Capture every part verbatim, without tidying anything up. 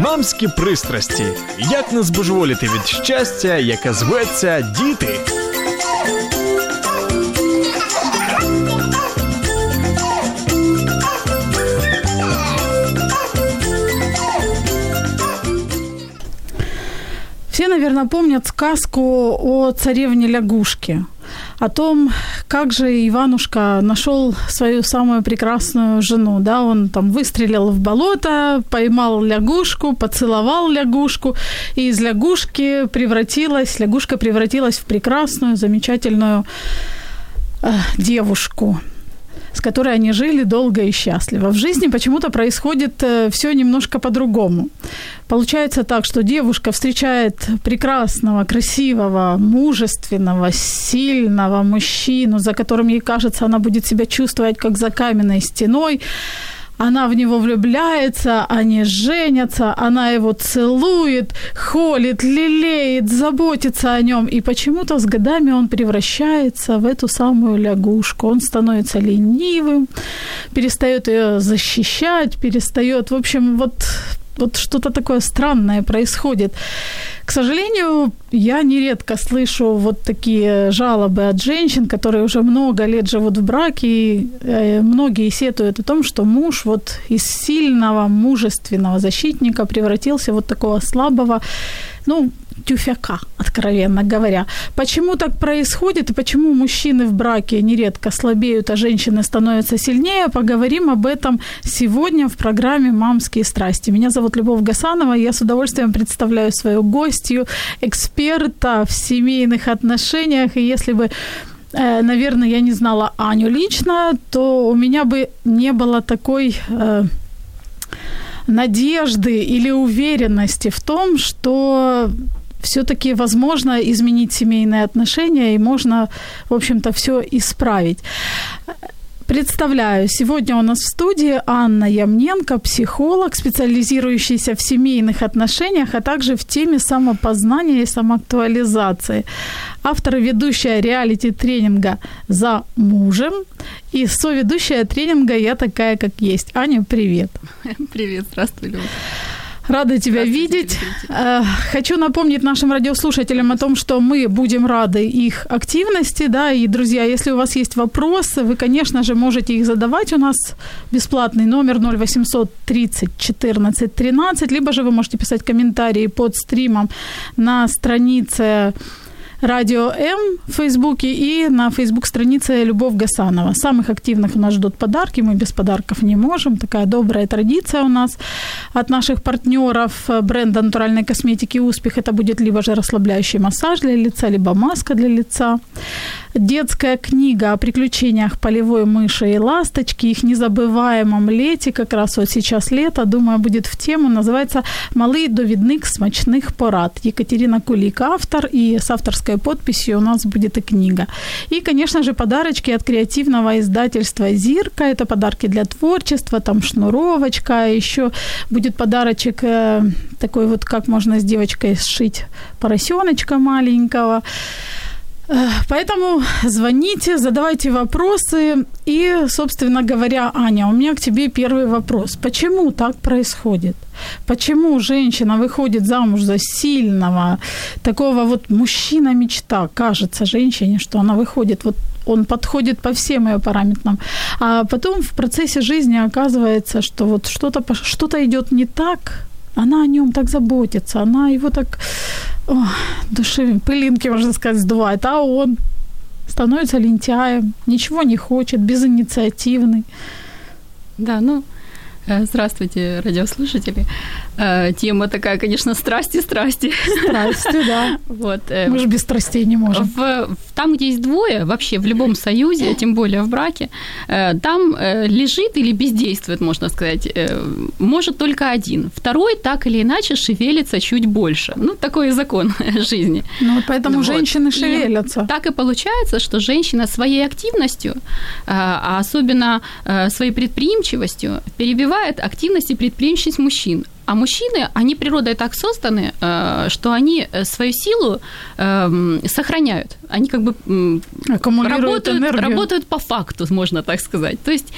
Мамські пристрасті. Як не збожеволіти від щастя, яке зветься діти. Все, наверное, помнят сказку о царевне-лягушке, о том, как же Иванушка нашел свою самую прекрасную жену. Да, он там выстрелил в болото, поймал лягушку, поцеловал лягушку, и из лягушки превратилась, лягушка превратилась в прекрасную, замечательную э, девушку, с которой они жили долго и счастливо. В жизни почему-то происходит все немножко по-другому. Получается так, что девушка встречает прекрасного, красивого, мужественного, сильного мужчину, за которым, ей кажется, она будет себя чувствовать как за каменной стеной. Она в него влюбляется, они женятся, она его целует, холит, лелеет, заботится о нем. И почему-то с годами он превращается в эту самую лягушку. Он становится ленивым, перестает ее защищать, перестает... В общем, вот, вот что-то такое странное происходит. К сожалению, я нередко слышу вот такие жалобы от женщин, которые уже много лет живут в браке, и многие сетуют о том, что муж вот из сильного, мужественного защитника превратился в вот такого слабого, ну, тюфяка, откровенно говоря. Почему так происходит и почему мужчины в браке нередко слабеют, а женщины становятся сильнее, поговорим об этом сегодня в программе «Мамские страсти». Меня зовут Любовь Гасанова, и я с удовольствием представляю свою гостью, эксперта в семейных отношениях, и если бы, наверное, я не знала Аню лично, то у меня бы не было такой... надежды или уверенности в том, что всё-таки возможно изменить семейные отношения и можно, в общем-то, всё исправить. Представляю, сегодня у нас в студии Анна Ямненко, психолог, специализирующаяся в семейных отношениях, а также в теме самопознания и самоактуализации. Автор и ведущая реалити-тренинга «За мужем» и соведущая тренинга «Я такая, как есть». Аня, привет. Привет, здравствуй, Люба. Рада тебя видеть. Хочу напомнить нашим радиослушателям о том, что мы будем рады их активности. Да, и, друзья, если у вас есть вопросы, вы, конечно же, можете их задавать. У нас бесплатный номер ноль восемьсот тридцать четырнадцать тринадцать, либо же вы можете писать комментарии под стримом на странице Радио М в Фейсбуке и на Фейсбук-странице Любовь Гасанова. Самых активных у нас ждут подарки. Мы без подарков не можем. Такая добрая традиция у нас от наших партнеров бренда натуральной косметики «Успех». Это будет либо же расслабляющий массаж для лица, либо маска для лица. Детская книга о приключениях полевой мыши и ласточки, их незабываемом лете, как раз вот сейчас лето, думаю, будет в тему, называется «Малий довідник смачних порад». Екатерина Кулик автор, и с авторской подписью у нас будет и книга. И, конечно же, подарочки от креативного издательства «Зирка». Это подарки для творчества, там шнуровочка, еще будет подарочек такой вот, как можно с девочкой сшить поросеночка маленького. Поэтому звоните, задавайте вопросы. И, собственно говоря, Аня, у меня к тебе первый вопрос. Почему так происходит? Почему женщина выходит замуж за сильного, такого вот мужчина-мечта? Кажется женщине, что она выходит, вот он подходит по всем ее параметрам. А потом в процессе жизни оказывается, что вот что-то, что-то идет не так, она о нем так заботится, она его так... Ох, души, пылинки, можно сказать, сдувает. А он становится лентяем, ничего не хочет, безинициативный. Да, ну, Здравствуйте, радиослушатели. Тема такая, конечно, страсти, страсти. Страсти, да. Вот. Мы же без страстей не можем. В, там, где есть двое, вообще в любом союзе, тем более в браке, там лежит или бездействует, можно сказать, может только один. Второй так или иначе шевелится чуть больше. Ну, такой и закон жизни. Ну, вот поэтому вот. Женщины шевелятся. И так и получается, что женщина своей активностью, а особенно своей предприимчивостью, перебивает активность и предприимчивость мужчин. А мужчины, они природой так созданы, что они свою силу сохраняют. Они как бы работают, работают по факту, можно так сказать. То есть,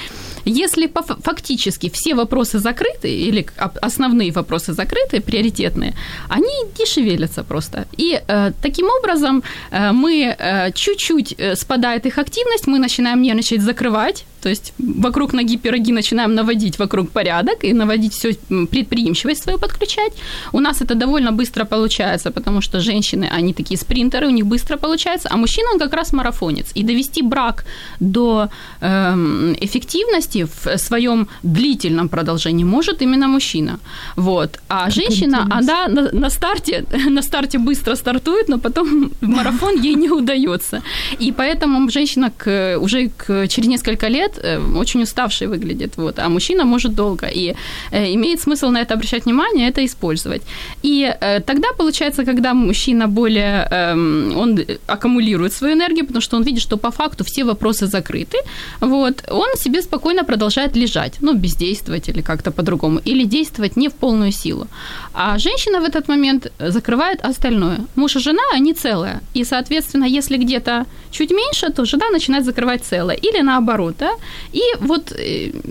если фактически все вопросы закрыты, или основные вопросы закрыты, приоритетные, они не шевелятся просто. И таким образом мы чуть-чуть спадает их активность, мы начинаем нервничать, закрывать. То есть вокруг ноги пироги начинаем наводить вокруг порядок и наводить всё предприимчивость свою подключать. У нас это довольно быстро получается, потому что женщины, они такие спринтеры, у них быстро получается, а мужчина, он как раз марафонец. И довести брак до эффективности в своем длительном продолжении может именно мужчина. Вот. А как женщина, она на, на, старте, на старте быстро стартует, но потом марафон ей не удаётся. И поэтому женщина к, уже к, через несколько лет очень уставший выглядит, вот, а мужчина может долго, и имеет смысл на это обращать внимание, это использовать. И тогда, получается, когда мужчина более, он аккумулирует свою энергию, потому что он видит, что по факту все вопросы закрыты, вот, он себе спокойно продолжает лежать, ну, бездействовать или как-то по-другому, или действовать не в полную силу. А женщина в этот момент закрывает остальное. Муж и жена, они целые, и, соответственно, если где-то чуть меньше, то жена начинает закрывать целое, или наоборот, да? И вот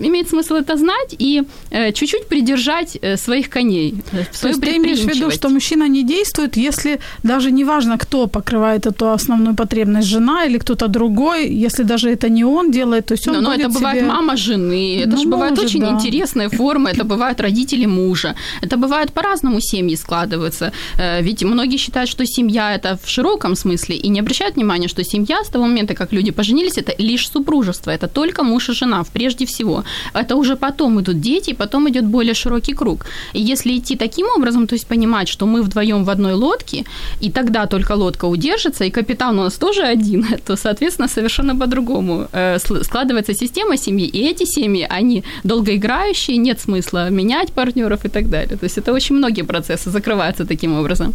имеет смысл это знать и э, чуть-чуть придержать э, своих коней. Э, То есть ты имеешь в виду, что мужчина не действует, если даже не важно, кто покрывает эту основную потребность, жена или кто-то другой, если даже это не он делает, то есть он но, будет но это бывает себе... мама жены, это ну, же бывают может, очень да. интересные формы, это бывают родители мужа, это бывает по-разному семьи складываются. Э, ведь многие считают, что семья – это в широком смысле, и не обращают внимания, что семья с того момента, как люди поженились, это лишь супружество, это то, только муж и жена, прежде всего. Это уже потом идут дети, потом идет более широкий круг. И если идти таким образом, то есть понимать, что мы вдвоем в одной лодке, и тогда только лодка удержится, и капитан у нас тоже один, то, соответственно, совершенно по-другому складывается система семьи. И эти семьи, они долгоиграющие, нет смысла менять партнеров и так далее. То есть это очень многие процессы закрываются таким образом.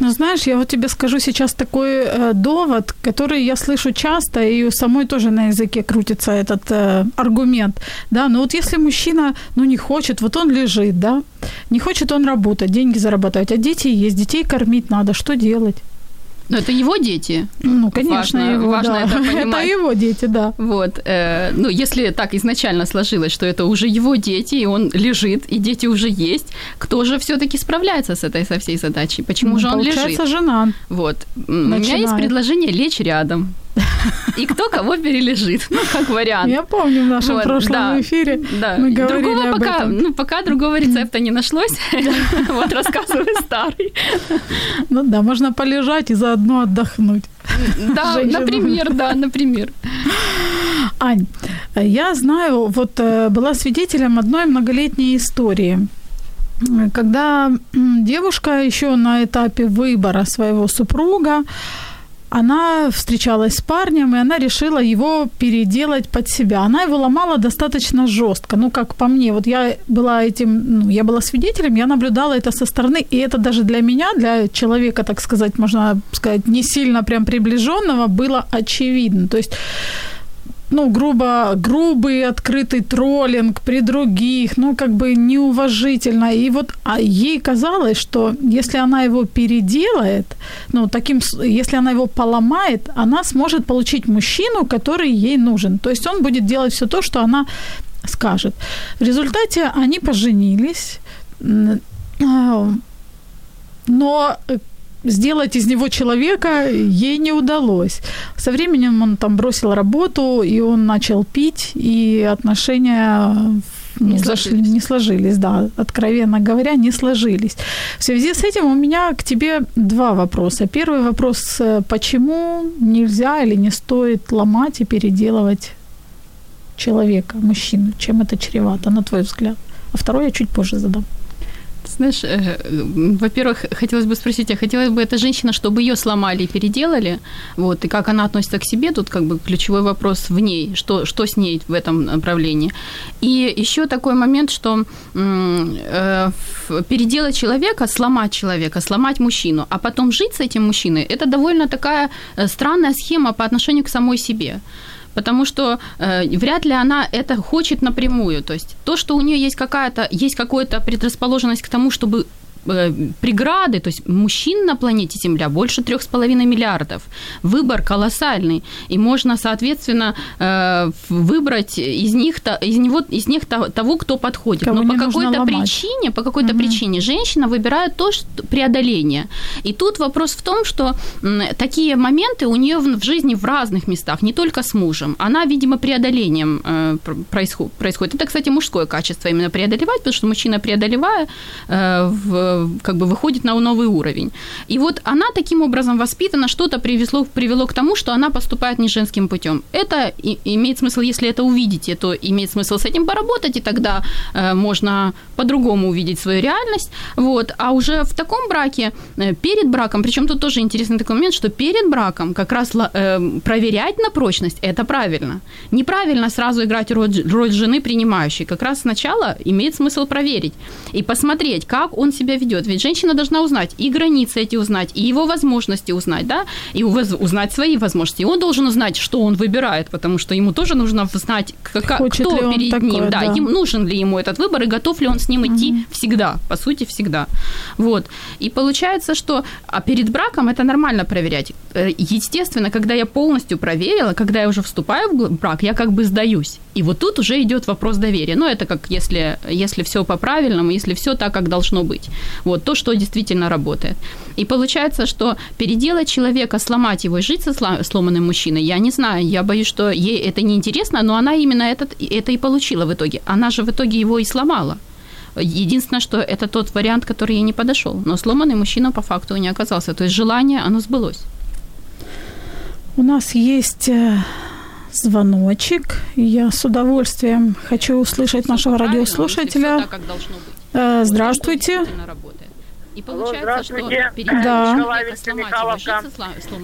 Ну, знаешь, я вот тебе скажу сейчас такой довод, который я слышу часто, и самой тоже на языке крутится этот э, аргумент, да, но вот если мужчина, ну, не хочет, вот он лежит, да, не хочет он работать, деньги зарабатывать, а дети есть, детей кормить надо, что делать? Но это его дети. Ну, конечно, важно, его, важно да. это понимать. Это его дети, да. Вот. Э, ну, если так изначально сложилось, что это уже его дети, и он лежит, и дети уже есть, кто же всё-таки справляется с этой, со всей задачей? Почему ну, же он получается лежит? Получается, жена. Вот. Начинает. У меня есть предложение лечь рядом. И кто кого перележит, ну, как вариант. Я помню в нашем вот, прошлом да, эфире да. мы говорили другого об пока, этом. Ну, пока другого рецепта не нашлось, вот рассказываю старый. Ну да, можно полежать и заодно отдохнуть. Да, женщина. например, да, например. Ань, я знаю, вот была свидетелем одной многолетней истории, когда девушка еще на этапе выбора своего супруга, она встречалась с парнем, и она решила его переделать под себя. Она его ломала достаточно жестко. Ну, как по мне, вот я была этим, ну, я была свидетелем, я наблюдала это со стороны, и это даже для меня, для человека, так сказать, можно сказать, не сильно прям приближенного, было очевидно. То есть, ну, грубо, грубый открытый троллинг при других, ну, как бы неуважительно. И вот а ей казалось, что если она его переделает, ну, таким, если она его поломает, она сможет получить мужчину, который ей нужен. То есть он будет делать всё то, что она скажет. В результате они поженились, но... сделать из него человека ей не удалось. Со временем он там бросил работу, и он начал пить, и отношения не, зашли, сложились. не сложились. Да, откровенно говоря, не сложились. В связи с этим у меня к тебе два вопроса. Первый вопрос, почему нельзя или не стоит ломать и переделывать человека, мужчину? Чем это чревато, на твой взгляд? а второй я чуть позже задам. Знаешь, во-первых, хотелось бы спросить, а хотелось бы эта женщина, чтобы её сломали и переделали, вот, и как она относится к себе, тут как бы ключевой вопрос в ней, что, что с ней в этом направлении. И ещё такой момент, что э, переделать человека, сломать человека, сломать мужчину, а потом жить с этим мужчиной, это довольно такая странная схема по отношению к самой себе. Потому что э, вряд ли она это хочет напрямую. То есть то, что у неё есть какая-то, есть какая-то предрасположенность к тому, чтобы э, преграды, то есть мужчин на планете Земля больше три с половиной миллиардов. Выбор колоссальный. И можно, соответственно, э, выбрать из них, из него, из них того, кто подходит. Кого Но по какой-то причине, по какой-то угу. причине женщина выбирает то, что преодоление. И тут вопрос в том, что м, такие моменты у неё в, в жизни в разных местах, не только с мужем. Она, видимо, преодолением э, происходит. Это, кстати, мужское качество именно преодолевать, потому что мужчина, преодолевая, э, в, как бы выходит на новый уровень. И вот она таким образом воспитана, что-то привело, привело к тому, что она поступает не женским путём. Это и, имеет смысл, если это увидите, то имеет смысл с этим поработать, и тогда э, можно по-другому увидеть свою реальность. Вот. А уже в таком браке, э, перед браком, причём тут тоже интересный такой момент, что перед браком как раз э, проверять на прочность – это правильно. Неправильно сразу играть роль, роль жены принимающей. Как раз сначала имеет смысл проверить и посмотреть, как он себя ведёт. Ведь женщина должна узнать и границы эти узнать, и его возможности узнать, да, и узнать свои возможности. И он должен узнать, что он выбирает, потому что ему тоже нужно знать, как, кто перед такое, ним, да, да. Им, нужен ли ему этот выбор, и готов ли он с ним идти угу. всегда, по сути, всегда. Вот. И получается, что а перед браком это нормально проверять. Естественно, когда я полностью проверила, когда я уже вступила в брак, я как бы сдаюсь. И вот тут уже идёт вопрос доверия. Ну, это как если, если всё по-правильному, если всё так, как должно быть. Вот то, что действительно работает. И получается, что переделать человека, сломать его и жить со сломанным мужчиной, я не знаю. Я боюсь, что ей это неинтересно, но она именно этот, это и получила в итоге. Она же в итоге его и сломала. Единственное, что это тот вариант, который ей не подошёл. Но сломанный мужчина по факту не оказался. То есть желание, оно сбылось. У нас есть... звоночек. Я с удовольствием хочу услышать нашего радиослушателя. Так, здравствуйте. И получается, Алло, здравствуйте. Что да. Николай, Виктория, Михайловка.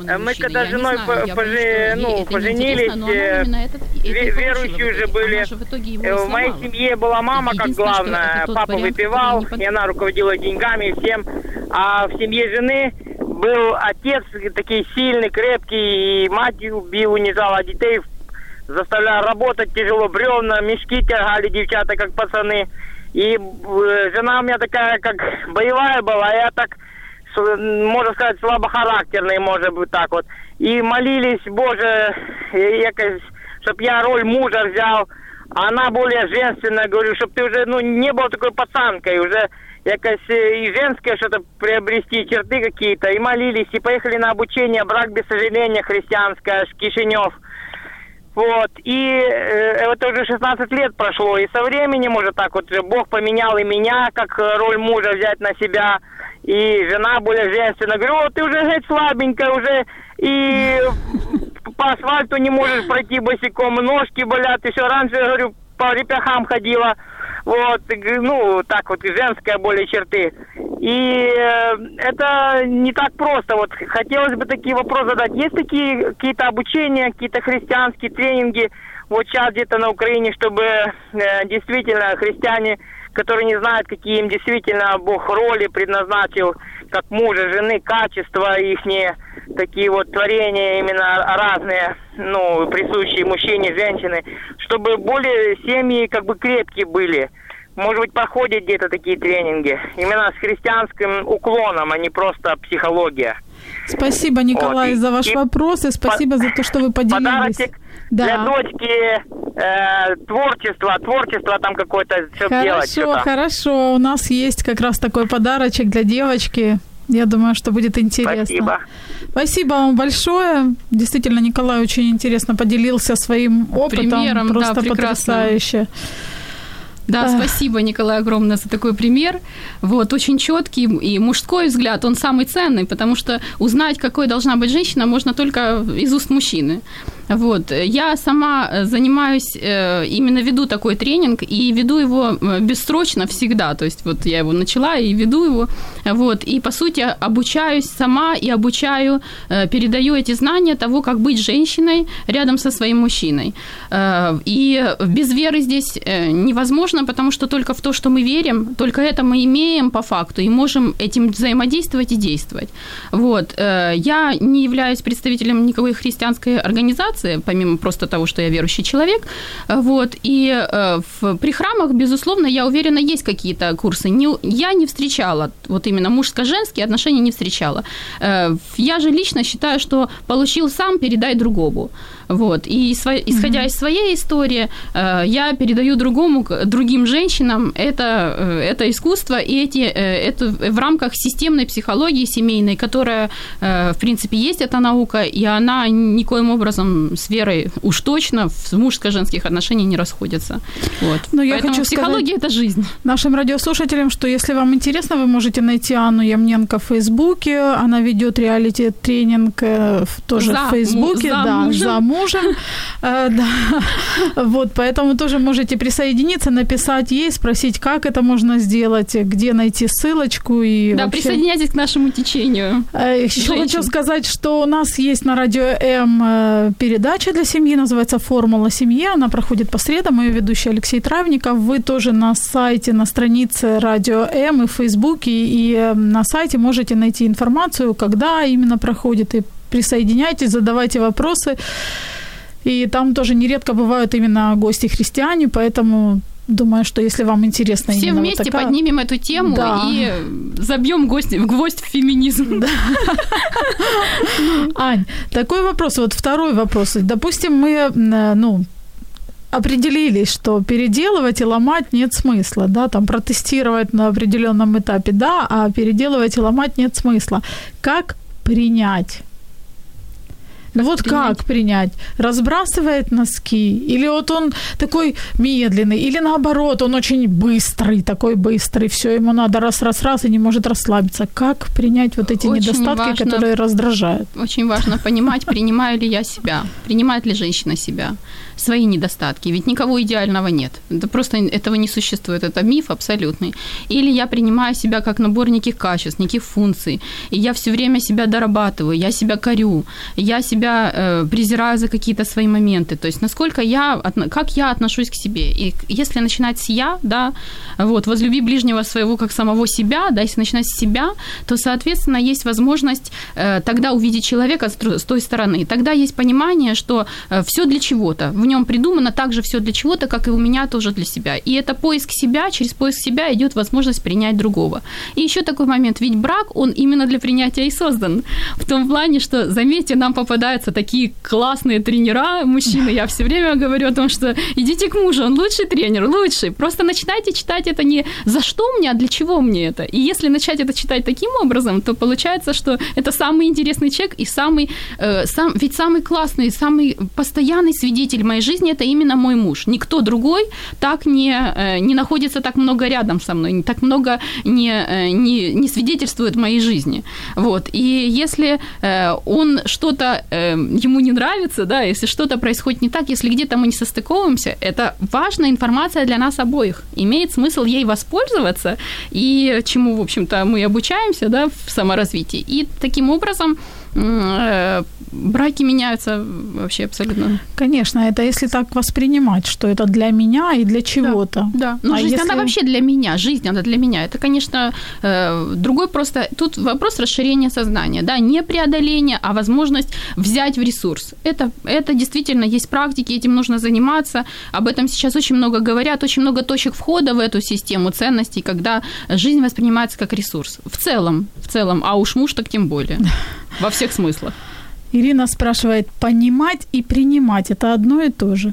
Мы когда с женой знаю, пожи... ну, поженились, этот, верующие уже были. В, в моей семье была мама, как главная. Папа вариант, выпивал, и она руководила деньгами и всем. А в семье жены был отец такой сильный, крепкий, и мать убил, унижала детей, заставляла работать тяжело, бревна, мешки тягали девчата, как пацаны. И жена у меня такая, как боевая была, я так, можно сказать, слабохарактерная, может быть, так вот. И молились, Боже, чтобы я роль мужа взял, а она более женственная, говорю, чтобы ты уже, ну, не был такой пацанкой, уже якось и женское что-то приобрести, черты какие-то, и молились, и поехали на обучение, брак без сожаления, христианское, Кишинёв. Вот, и э, это уже шестнадцать лет прошло, и со временем уже так вот Бог поменял и меня, как роль мужа взять на себя, и жена более женственная. Говорю, о, ты уже, говорит, слабенькая, уже и по асфальту не можешь пройти босиком, ножки болят, еще раньше, говорю, по репяхам ходила, вот, ну, так вот, женская более черты. И э, это не так просто. Вот хотелось бы такие вопросы задать. Есть такие какие-то обучения, какие-то христианские тренинги вот сейчас где-то на Украине, чтобы э, действительно христиане, которые не знают, какие им действительно Бог роли предназначил, как мужа, жены, качества ихние, такие вот творения именно разные, ну, присущие мужчине, женщине, чтобы более семьи как бы крепкие были. Может быть, проходят где-то такие тренинги. Именно с христианским уклоном, а не просто психология. Спасибо, Николай, вот. за ваш и вопрос. И спасибо по- за то, что вы поделились. Подарочек да. для дочки э, творчество. Творчество там какое-то. Хорошо, делать, что-то. Хорошо. У нас есть как раз такой подарочек для девочки. Я думаю, что будет интересно. Спасибо. Спасибо вам большое. Действительно, Николай очень интересно поделился своим опытом. Примером, просто да, потрясающе. Да, спасибо, Николай, огромное за такой пример. Вот, очень чёткий и мужской взгляд, он самый ценный, потому что узнать, какой должна быть женщина, можно только из уст мужчины. Вот. Я сама занимаюсь, именно веду такой тренинг, и веду его бессрочно всегда. То есть вот я его начала и веду его. Вот. И, по сути, обучаюсь сама и обучаю, передаю эти знания того, как быть женщиной рядом со своим мужчиной. И без веры здесь невозможно, потому что только в то, что мы верим, только это мы имеем по факту и можем этим взаимодействовать и действовать. Вот. Я не являюсь представителем никакой христианской организации, помимо просто того, что я верующий человек. Вот. И в, при храмах, безусловно, я уверена, есть какие-то курсы. Не, я не встречала, вот именно мужско-женские отношения не встречала. Я же лично считаю, что получил сам, передай другому. Вот. И исходя mm-hmm. из своей истории, я передаю другому, другим женщинам это, это искусство, и эти, это в рамках системной психологии семейной, которая, в принципе, есть эта наука, и она никоим образом с верой уж точно в мужско-женских отношениях не расходится. Вот. Но я Поэтому хочу психология – это жизнь. Нашим радиослушателям, что если вам интересно, вы можете найти Анну Ямненко в Фейсбуке. Она ведет реалити-тренинг тоже за, в Фейсбуке. За да, мужем. За мужем. мужем, вот, поэтому тоже можете присоединиться, написать ей, спросить, как это можно сделать, где найти ссылочку. И да, вообще... присоединяйтесь к нашему течению. Еще хочу сказать, что у нас есть на Радио М передача для семьи, называется «Формула семьи», она проходит по средам, ее ведущий Алексей Травников. Вы тоже на сайте, на странице Радио М и в Фейсбуке, и на сайте можете найти информацию, когда именно проходит, и присоединяйтесь, задавайте вопросы. И там тоже нередко бывают именно гости-христиане, поэтому думаю, что если вам интересно... Все вместе вот такая... поднимем эту тему да. и забьем гвоздь, гвоздь в феминизм. Да. Ань, такой вопрос, вот второй вопрос. Допустим, мы... ну определились, что переделывать и ломать нет смысла, да, там протестировать на определенном этапе, да, а переделывать и ломать нет смысла. Как принять? Как вот принять? Как принять? Разбрасывает носки? Или вот он такой медленный? Или наоборот, он очень быстрый, такой быстрый, всё ему надо раз-раз-раз и не может расслабиться? Как принять вот эти очень недостатки, важно, которые раздражают? Очень важно понимать, принимаю ли я себя, принимает ли женщина себя, свои недостатки. Ведь никого идеального нет. Это просто этого не существует, это миф абсолютный. Или я принимаю себя как набор неких качеств, неких функций, и я всё время себя дорабатываю, я себя корю, я себя презираю за какие-то свои моменты, то есть насколько я, как я отношусь к себе. И если начинать с я, да, вот, возлюби ближнего своего как самого себя, да, если начинать с себя, то, соответственно, есть возможность э, тогда увидеть человека с той стороны. Тогда есть понимание, что все для чего-то, в нем придумано также все для чего-то, как и у меня тоже для себя. И это поиск себя, через поиск себя идет возможность принять другого. И еще такой момент, ведь брак, он именно для принятия и создан. В том плане, что, заметьте, нам попадает такие классные тренера, мужчины, я все время говорю о том, что идите к мужу, он лучший тренер, лучший. Просто начинайте читать это не за что мне, а для чего мне это. И если начать это читать таким образом, то получается, что это самый интересный человек и самый, э, сам, ведь самый классный, самый постоянный свидетель моей жизни – это именно мой муж. Никто другой так не, э, не находится так много рядом со мной, так много не, э, не, не свидетельствует в моей жизни. Вот. И если э, он что-то ему не нравится, да, если что-то происходит не так, если где-то мы не состыковываемся, это важная информация для нас обоих. Имеет смысл ей воспользоваться, и чему, в общем-то, мы обучаемся, да, в саморазвитии. И таким образом браки меняются вообще абсолютно. Конечно, это если так воспринимать, что это для меня и для чего-то. Да, да. Ну, а жизнь, если... она вообще для меня, жизнь, она для меня. Это, конечно, другой просто... Тут вопрос расширения сознания, да, не преодоление, а возможность взять в ресурс. Это, это действительно есть практики, этим нужно заниматься. Об этом сейчас очень много говорят, очень много точек входа в эту систему ценностей, когда жизнь воспринимается как ресурс. В целом, в целом, а уж муж так тем более. Во всех смыслах. Ирина спрашивает, понимать и принимать – это одно и то же?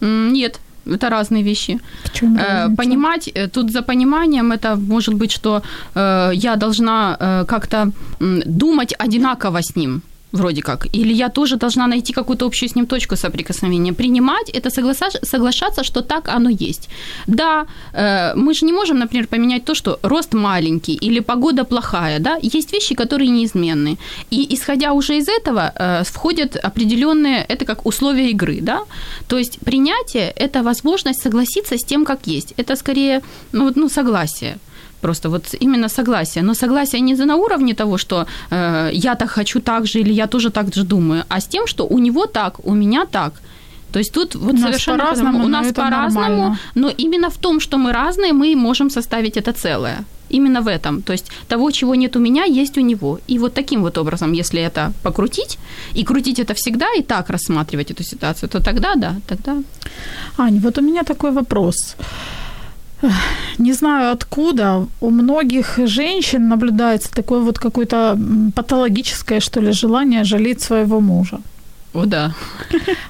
Нет, это разные вещи. Почему? Понимать, тут за пониманием это может быть, что я должна как-то думать одинаково с ним. вроде как, или я тоже должна найти какую-то общую с ним точку соприкосновения. Принимать – это соглашаться, соглашаться, что так оно есть. Да, э, мы же не можем, например, поменять то, что рост маленький или погода плохая, да, есть вещи, которые неизменны. И исходя уже из этого, э, входят определенные, это как условия игры, да, то есть принятие – это возможность согласиться с тем, как есть. Это скорее, ну, ну согласие. Просто вот именно согласие. Но согласие не на уровне того, что э, я так хочу так же или я тоже так же думаю, а с тем, что у него так, у меня так. То есть тут вот совершенно по-разному. У нас по-разному, но именно в том, что мы разные, мы можем составить это целое. Именно в этом. То есть того, чего нет у меня, есть у него. И вот таким вот образом, если это покрутить, и крутить это всегда, и так рассматривать эту ситуацию, то тогда да, тогда... Ань, вот у меня такой вопрос. Не знаю откуда, у многих женщин наблюдается такое вот какое-то патологическое, что ли, желание жалеть своего мужа. О, да.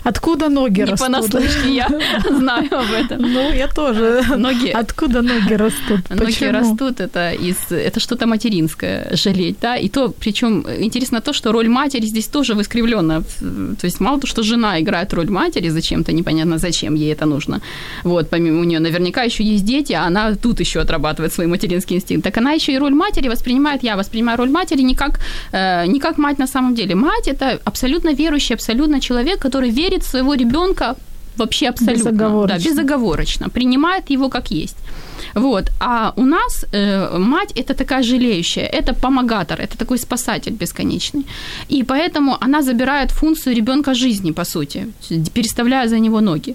Откуда ноги не растут? Не понаслышке, я знаю об этом. Ну, я тоже. Ноги. Откуда ноги растут? Ноги Почему? растут, это, из, это что-то материнское, жалеть, да, и то, причем интересно то, что роль матери здесь тоже выскривлённа, то есть мало того, что жена играет роль матери зачем-то, непонятно зачем ей это нужно, вот, помимо у неё наверняка ещё есть дети, а она тут ещё отрабатывает свой материнский инстинкт, так она ещё и роль матери воспринимает, я воспринимаю роль матери не как, э, не как мать на самом деле, мать это абсолютно верующая, абсолютно Абсолютно человек, который верит в своего ребёнка вообще абсолютно. Безоговорочно. Да, безоговорочно. Принимает его как есть. Вот. А у нас э, мать – это такая жалеющая, это помогатор, это такой спасатель бесконечный. И поэтому она забирает функцию ребёнка жизни, по сути, переставляя за него ноги.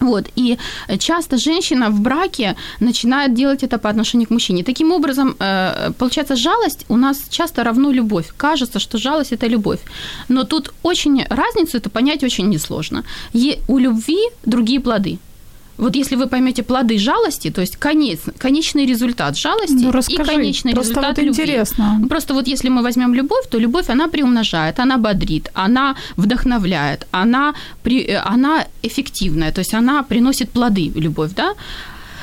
Вот. И часто женщина в браке начинает делать это по отношению к мужчине. Таким образом, получается, жалость у нас часто равно любовь. Кажется, что жалость – это любовь. Но тут очень разницу это понять очень несложно. И у любви другие плоды. Вот если вы поймёте плоды жалости, то есть конец, конечный результат жалости ну, расскажи, и конечный результат вот любви. Просто интересно. Просто вот если мы возьмём любовь, то любовь, она приумножает, она бодрит, она вдохновляет, она, при, она эффективная, то есть она приносит плоды, любовь, да?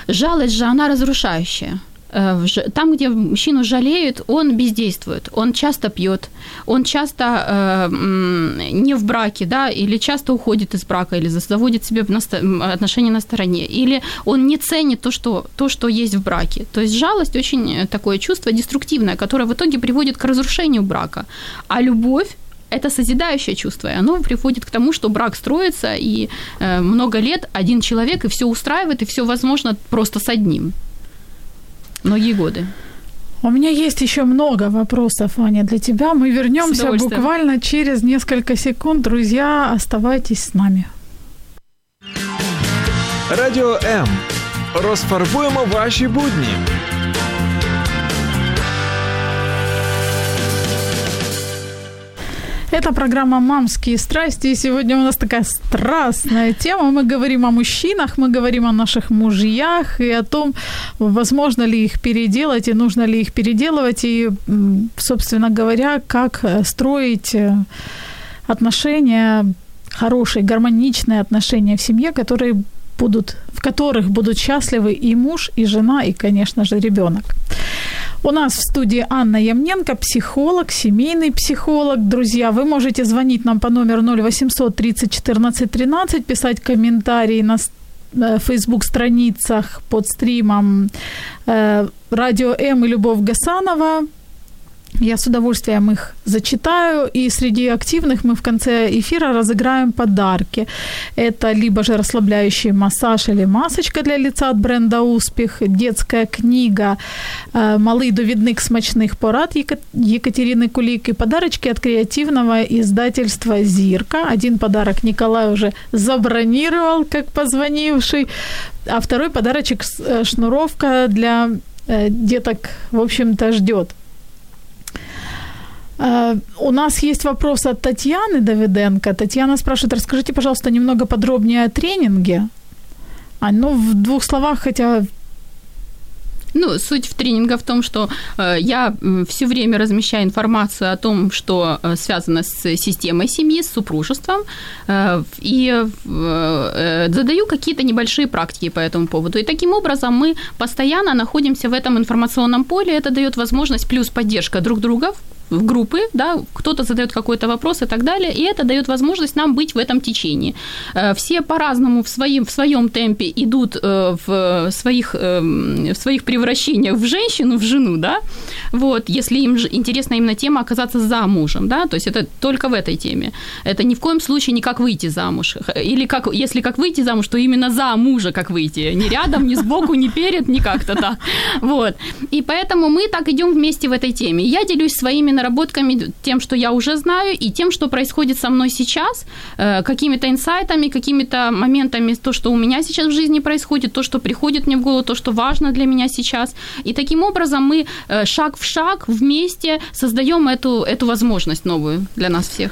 Жалость же, она разрушающая. Там, где мужчину жалеют, он бездействует, он часто пьёт, он часто э, не в браке, да, или часто уходит из брака, или заводит себе отношения на стороне, или он не ценит то что, то, что есть в браке. То есть жалость очень такое чувство деструктивное, которое в итоге приводит к разрушению брака. А любовь – это созидающее чувство, и оно приводит к тому, что брак строится, и э, много лет один человек, и всё устраивает, и всё возможно просто с одним. Многие годы. У меня есть ещё много вопросов, Аня, для тебя. Мы вернёмся буквально через несколько секунд. Друзья, оставайтесь с нами. Радіо М. Розфарбуємо ваші будні. Это программа «Мамские страсти», и сегодня у нас такая страстная тема. Мы говорим о мужчинах, мы говорим о наших мужьях и о том, возможно ли их переделать и нужно ли их переделывать, и, собственно говоря, как строить отношения, хорошие, гармоничные отношения в семье, которые будут, в которых будут счастливы и муж, и жена, и, конечно же, ребёнок. У нас в студии Анна Ямненко, психолог, семейный психолог. Друзья, вы можете звонить нам по номеру ноль восемьсот тридцать четырнадцать тринадцать, писать комментарии на фейсбук-страницах под стримом «Радио М» и «Любовь Гасанова». Я с удовольствием их зачитаю, и среди активных мы в конце эфира разыграем подарки. Это либо же расслабляющий массаж или масочка для лица от бренда «Успех», детская книга «Малий довідник смачних порад» Екатерины Кулик и подарочки от креативного издательства «Зирка». Один подарок Николай уже забронировал, как позвонивший, а второй подарочек шнуровка для деток, в общем-то, ждёт. У нас есть вопрос от Татьяны Давиденко. Татьяна спрашивает, расскажите, пожалуйста, немного подробнее о тренинге. А, ну, в двух словах, хотя... Ну, суть в тренинга в том, что я всё время размещаю информацию о том, что связано с системой семьи, с супружеством, и задаю какие-то небольшие практики по этому поводу. И таким образом мы постоянно находимся в этом информационном поле. Это даёт возможность плюс поддержка друг друга группы, да, кто-то задает какой-то вопрос и так далее, и это дает возможность нам быть в этом течении. Все по-разному в своем, в своем темпе идут в своих, в своих превращениях в женщину, в жену, да, вот, если им интересна именно тема оказаться за мужем, да, то есть это только в этой теме. Это ни в коем случае не как выйти замуж, или как, если как выйти замуж, то именно за мужа как выйти, ни рядом, ни сбоку, ни перед, ни как-то так, вот, и поэтому мы так идем вместе в этой теме. Я делюсь своими наработками, тем, что я уже знаю, и тем, что происходит со мной сейчас, какими-то инсайтами, какими-то моментами, то, что у меня сейчас в жизни происходит, то, что приходит мне в голову, то, что важно для меня сейчас. И таким образом мы шаг в шаг вместе создаем эту, эту возможность новую для нас всех.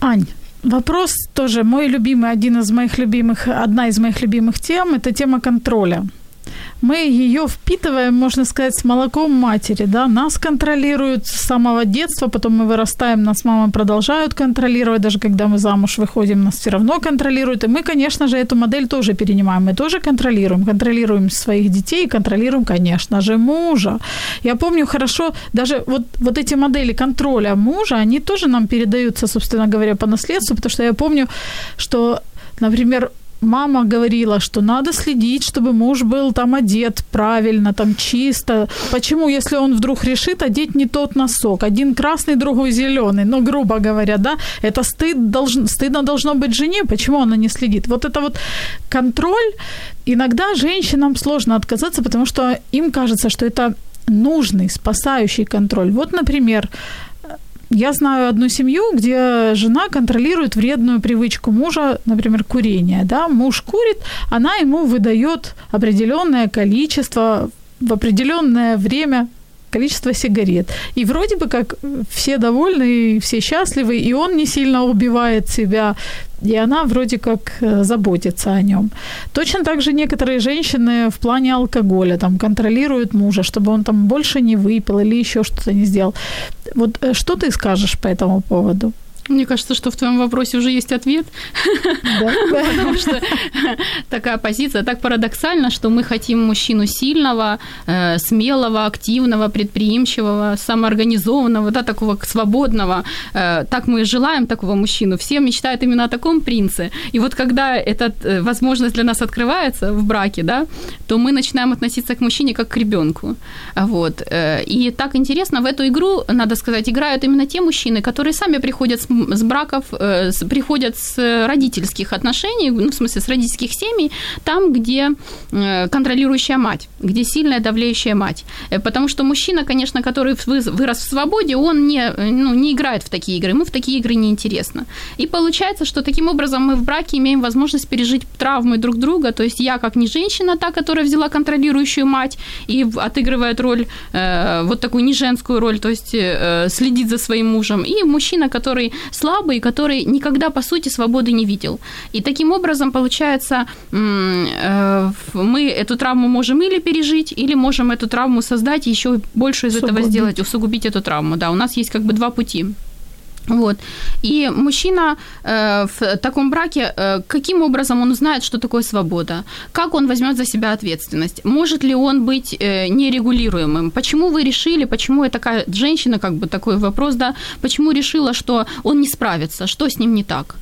Ань, вопрос тоже мой любимый, один из моих любимых, одна из моих любимых тем – это тема контроля. Мы ее впитываем, можно сказать, с молоком матери, да, нас контролируют с самого детства, потом мы вырастаем, нас мамы продолжают контролировать, даже когда мы замуж выходим, нас все равно контролируют, и мы, конечно же, эту модель тоже перенимаем, мы тоже контролируем, контролируем своих детей, контролируем, конечно же, мужа. Я помню хорошо, даже вот, вот эти модели контроля мужа, они тоже нам передаются, собственно говоря, по наследству, потому что я помню, что, например, мама говорила, что надо следить, чтобы муж был там одет правильно, там чисто. Почему, если он вдруг решит одеть не тот носок? Один красный, другой зеленый. Ну, грубо говоря, да, это стыд должен, стыдно должно быть жене, почему она не следит? Вот это вот контроль. Иногда женщинам сложно отказаться, потому что им кажется, что это нужный, спасающий контроль. Вот, например, я знаю одну семью, где жена контролирует вредную привычку мужа, например, курение. Да? Муж курит, она ему выдает определенное количество, в определенное время количество сигарет. И вроде бы как все довольны, все счастливы, и он не сильно убивает себя, и она вроде как заботится о нем. Точно так же некоторые женщины в плане алкоголя там контролируют мужа, чтобы он там больше не выпил или еще что-то не сделал. Вот что ты скажешь по этому поводу? Мне кажется, что в твоем вопросе уже есть ответ, да, да. Потому что такая позиция, так парадоксально, что мы хотим мужчину сильного, э, смелого, активного, предприимчивого, самоорганизованного, да, такого свободного. Э, так мы желаем такого мужчину. Все мечтают именно о таком принце. И вот когда эта э, возможность для нас открывается в браке, да, то мы начинаем относиться к мужчине как к ребенку. Вот. Э, и так интересно, в эту игру, надо сказать, играют именно те мужчины, которые сами приходят с с браков, с, приходят с родительских отношений, ну, в смысле, с родительских семей, там, где контролирующая мать, где сильная давлеющая мать. Потому что мужчина, конечно, который вырос в свободе, он не, ну, не играет в такие игры, ему в такие игры неинтересно. И получается, что таким образом мы в браке имеем возможность пережить травмы друг друга, то есть я как не женщина та, которая взяла контролирующую мать и отыгрывает роль, э, вот такую неженскую роль, то есть э, следит за своим мужем, и мужчина, который слабый, который никогда, по сути, свободы не видел. И таким образом, получается, мы эту травму можем или пережить, или можем эту травму создать и еще больше из усугубить. этого сделать, усугубить эту травму. Да, у нас есть как бы два пути. Вот. И мужчина э, в таком браке, э, каким образом он узнает, что такое свобода? Как он возьмет за себя ответственность? Может ли он быть э, нерегулируемым? Почему вы решили, почему такая женщина, как бы такой вопрос, да, почему решила, что он не справится, что с ним не так?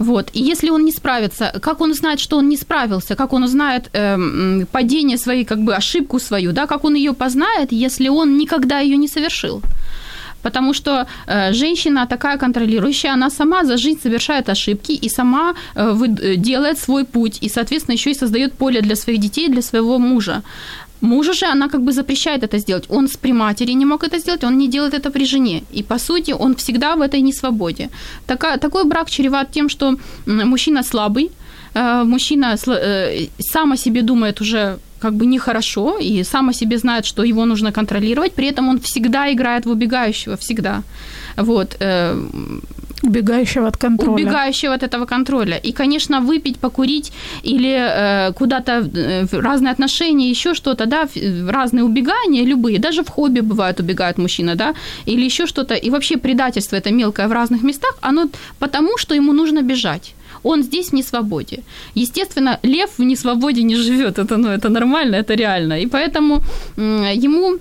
Вот. И если он не справится, как он узнает, что он не справился, как он узнает э, падение своей, как бы ошибку свою, да, как он ее познает, если он никогда ее не совершил? Потому что э, женщина такая контролирующая, она сама за жизнь совершает ошибки и сама э, вы, делает свой путь, и, соответственно, еще и создает поле для своих детей, для своего мужа. Мужу же она как бы запрещает это сделать. Он при матери не мог это сделать, он не делает это при жене. И, по сути, он всегда в этой несвободе. Такая, такой брак чреват тем, что мужчина слабый, э, мужчина э, сам о себе думает уже как бы нехорошо, и сам о себе знает, что его нужно контролировать, при этом он всегда играет в убегающего, всегда. Вот. Убегающего от контроля. Убегающего от этого контроля. И, конечно, выпить, покурить или э, куда-то в разные отношения, еще что-то, да, разные убегания любые, даже в хобби бывает убегает мужчина, да, или еще что-то. И вообще предательство это мелкое в разных местах, оно потому, что ему нужно бежать. Он здесь в несвободе. Естественно, лев в несвободе не живет. Это, ну, это нормально, это реально. И поэтому ему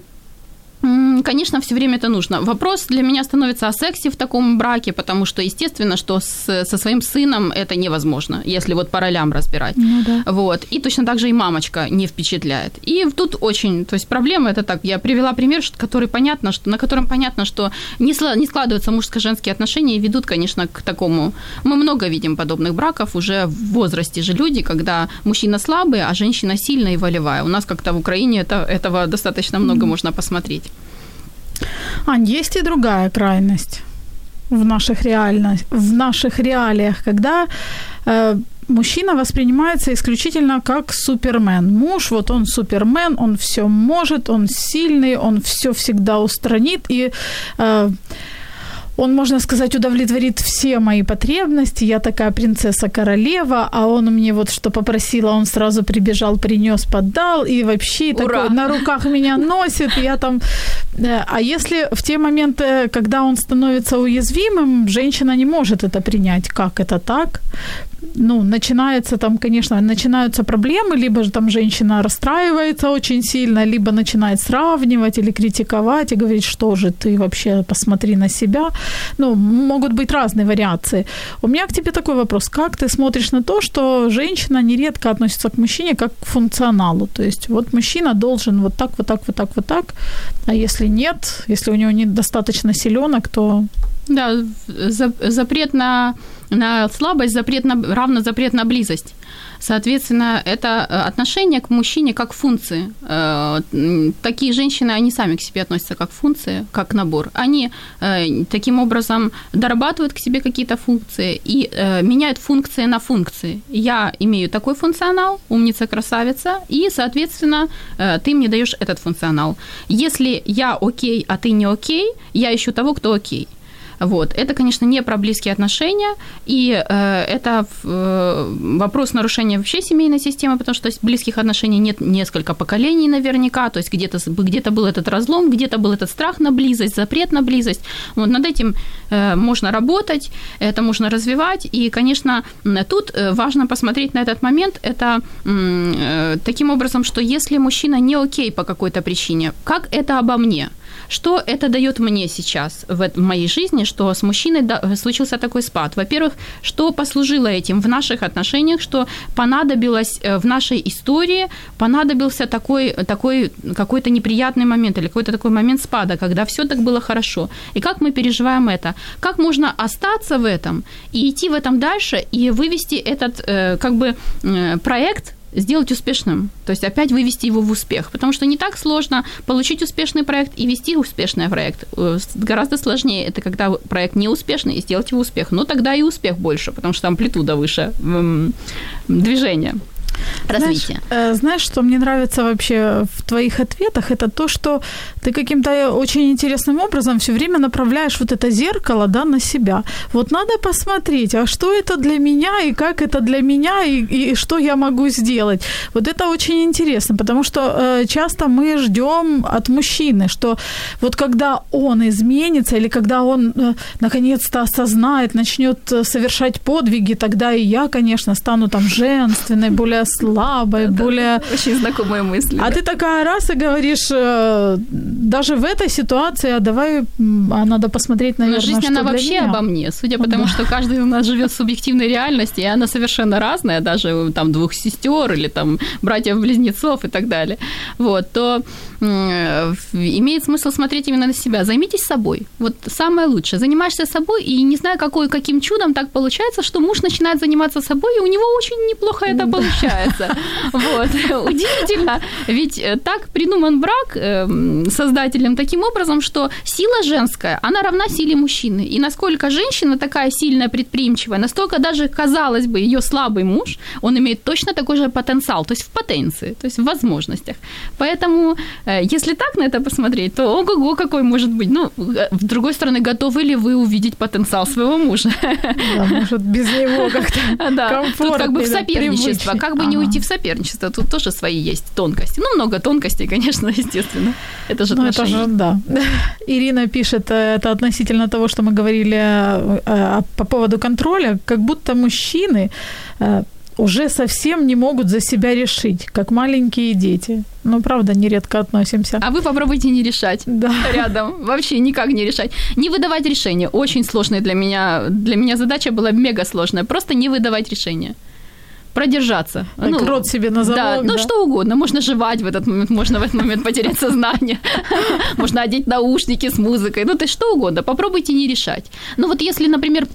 Конечно, все время это нужно. Вопрос для меня становится о сексе в таком браке, потому что, естественно, что с, со своим сыном это невозможно, если вот по ролям разбирать. Ну, да. Вот. И точно так же и мамочка не впечатляет. И тут очень, то есть проблема, это так, я привела пример, который понятно, что, на котором понятно, что не, не складываются мужско-женские отношения и ведут, конечно, к такому. Мы много видим подобных браков уже в возрасте же люди, когда мужчина слабый, а женщина сильная и волевая. У нас как-то в Украине это, этого достаточно много mm-hmm. можно посмотреть. Ань, есть и другая крайность в наших, реально... в наших реалиях, когда э, мужчина воспринимается исключительно как супермен. Муж, вот он супермен, он все может, он сильный, он все всегда устранит, и э, он, можно сказать, удовлетворит все мои потребности. Я такая принцесса-королева, а он мне вот что попросила, он сразу прибежал, принес, подал, и вообще такой, на руках меня носит. Я там... А если в те моменты, когда он становится уязвимым, женщина не может это принять. Как это так? Ну, начинается там, конечно, начинаются проблемы, либо же там женщина расстраивается очень сильно, либо начинает сравнивать или критиковать и говорить, что же ты вообще, посмотри на себя. Ну, могут быть разные вариации. У меня к тебе такой вопрос. Как ты смотришь на то, что женщина нередко относится к мужчине как к функционалу? То есть вот мужчина должен вот так, вот так, вот так, вот так. А если нет, если у него недостаточно силёнок, то... Да, запрет на... на слабость, запрет на, равно запрет на близость. Соответственно, это отношение к мужчине как к функции. Такие женщины, они сами к себе относятся как к функции, как к набор. Они таким образом дорабатывают к себе какие-то функции и меняют функции на функции. Я имею такой функционал, умница, красавица, и, соответственно, ты мне даешь этот функционал. Если я окей, а ты не окей, я ищу того, кто окей. Вот. Это, конечно, не про близкие отношения, и э, это э, вопрос нарушения вообще семейной системы, потому что близких отношений нет несколько поколений наверняка, то есть где-то, где-то был этот разлом, где-то был этот страх на близость, запрет на близость. Вот. Над этим э, можно работать, это можно развивать, и, конечно, тут важно посмотреть на этот момент, это э, таким образом, что если мужчина не окей по какой-то причине, как это обо мне? Что это даёт мне сейчас в моей жизни, что с мужчиной случился такой спад? Во-первых, что послужило этим в наших отношениях, что понадобилось в нашей истории, понадобился такой, такой какой-то неприятный момент или какой-то такой момент спада, когда всё так было хорошо. И как мы переживаем это? Как можно остаться в этом и идти в этом дальше и вывести этот как бы проект, сделать успешным, то есть опять вывести его в успех, потому что не так сложно получить успешный проект и вести успешный проект. Гораздо сложнее это, когда проект неуспешный, и сделать его успех. Но тогда и успех больше, потому что амплитуда выше движения. Развитие. Знаешь, знаешь, что мне нравится вообще в твоих ответах, это то, что ты каким-то очень интересным образом все время направляешь вот это зеркало, да, на себя. Вот надо посмотреть, а что это для меня, и как это для меня, и, и что я могу сделать. Вот это очень интересно, потому что часто мы ждем от мужчины, что вот когда он изменится, или когда он наконец-то осознает, начнет совершать подвиги, тогда и я, конечно, стану там женственной, более слабой, да, более... Очень знакомые мысли. А да. Ты такая раз и говоришь, даже в этой ситуации, а давай, а надо посмотреть, наверное, жизнь, что она для вообще меня. Обо мне, судя по да. тому, что каждый у нас живет в субъективной реальности, и она совершенно разная, даже там двух сестер или там братьев-близнецов и так далее, вот, то имеет смысл смотреть именно на себя. Займитесь собой. Вот самое лучшее. Занимаешься собой, и не знаю, какой, каким чудом так получается, что муж начинает заниматься собой, и у него очень неплохо это да. получается. Вот. Удивительно. Ведь так придуман брак создателем таким образом, что сила женская, она равна силе мужчины. И насколько женщина такая сильная, предприимчивая, настолько даже, казалось бы, её слабый муж, он имеет точно такой же потенциал, то есть в потенции, то есть в возможностях. Поэтому, если так на это посмотреть, то ого-го, какой может быть. Ну, с другой стороны, готовы ли вы увидеть потенциал своего мужа? Да, может, без него как-то комфортно. Тут как бы в соперничество. Как бы ага. не уйти в соперничество, тут тоже свои есть тонкости. Ну, много тонкостей, конечно, естественно. Это же отношения. Ну, это же, да. Ирина пишет, это относительно того, что мы говорили по поводу контроля, как будто мужчины... уже совсем не могут за себя решить, как маленькие дети. Ну, правда, нередко относимся. А вы попробуйте не решать. Да. Рядом. Вообще никак не решать. Не выдавать решения. Очень сложная для меня, для меня задача была мега сложная. Просто не выдавать решения. Продержаться. Так, ну, рот себе на залог. Да, ну да? Что угодно. Можно жевать в этот момент, можно в этот момент потерять сознание, можно одеть наушники с музыкой, ну то есть что угодно. Попробуйте не решать. Ну вот если, например,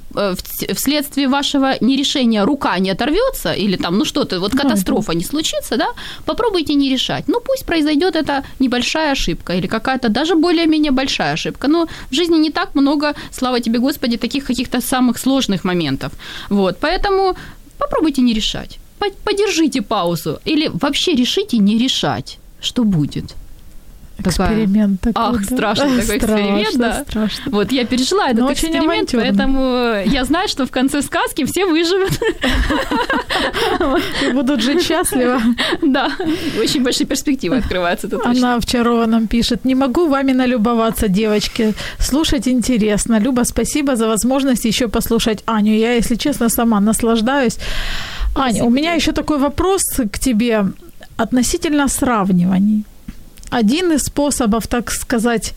вследствие вашего нерешения рука не оторвётся или там, ну что-то, вот катастрофа не случится, да, попробуйте не решать. Ну пусть произойдёт эта небольшая ошибка или какая-то даже более-менее большая ошибка. Но в жизни не так много, слава тебе, Господи, таких каких-то самых сложных моментов. Вот, поэтому... Попробуйте не решать. Подержите паузу. Или вообще решите не решать, что будет. Эксперимент такая... такой. Ах, да? Страшный такой страшно, эксперимент, да? Страшно. Вот я пережила этот Но эксперимент, поэтому я знаю, что в конце сказки все выживут. И будут жить счастливо. Да, очень большие перспективы открываются. Она вчера нам пишет: «Не могу вами налюбоваться, девочки. Слушать интересно. Люба, спасибо за возможность еще послушать Аню. Я, если честно, сама наслаждаюсь». Аня, у меня еще такой вопрос к тебе относительно сравниваний. Один из способов, так сказать,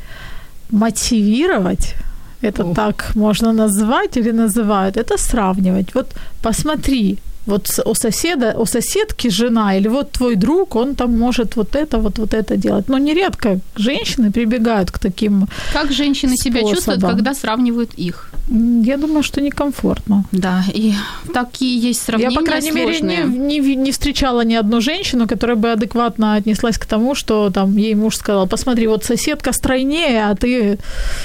мотивировать, это Ух. так можно назвать или называют, это сравнивать. Вот посмотри, вот у соседа, у соседки жена, или вот твой друг, он там может вот это, вот, вот это делать. Но нередко женщины прибегают к таким Как женщины способам. Себя чувствуют, когда сравнивают их? Я думаю, что некомфортно. Да, и такие есть сравнения сложные. Я, по крайней сложные. мере, не, не, не встречала ни одну женщину, которая бы адекватно отнеслась к тому, что там ей муж сказал: посмотри, вот соседка стройнее, а ты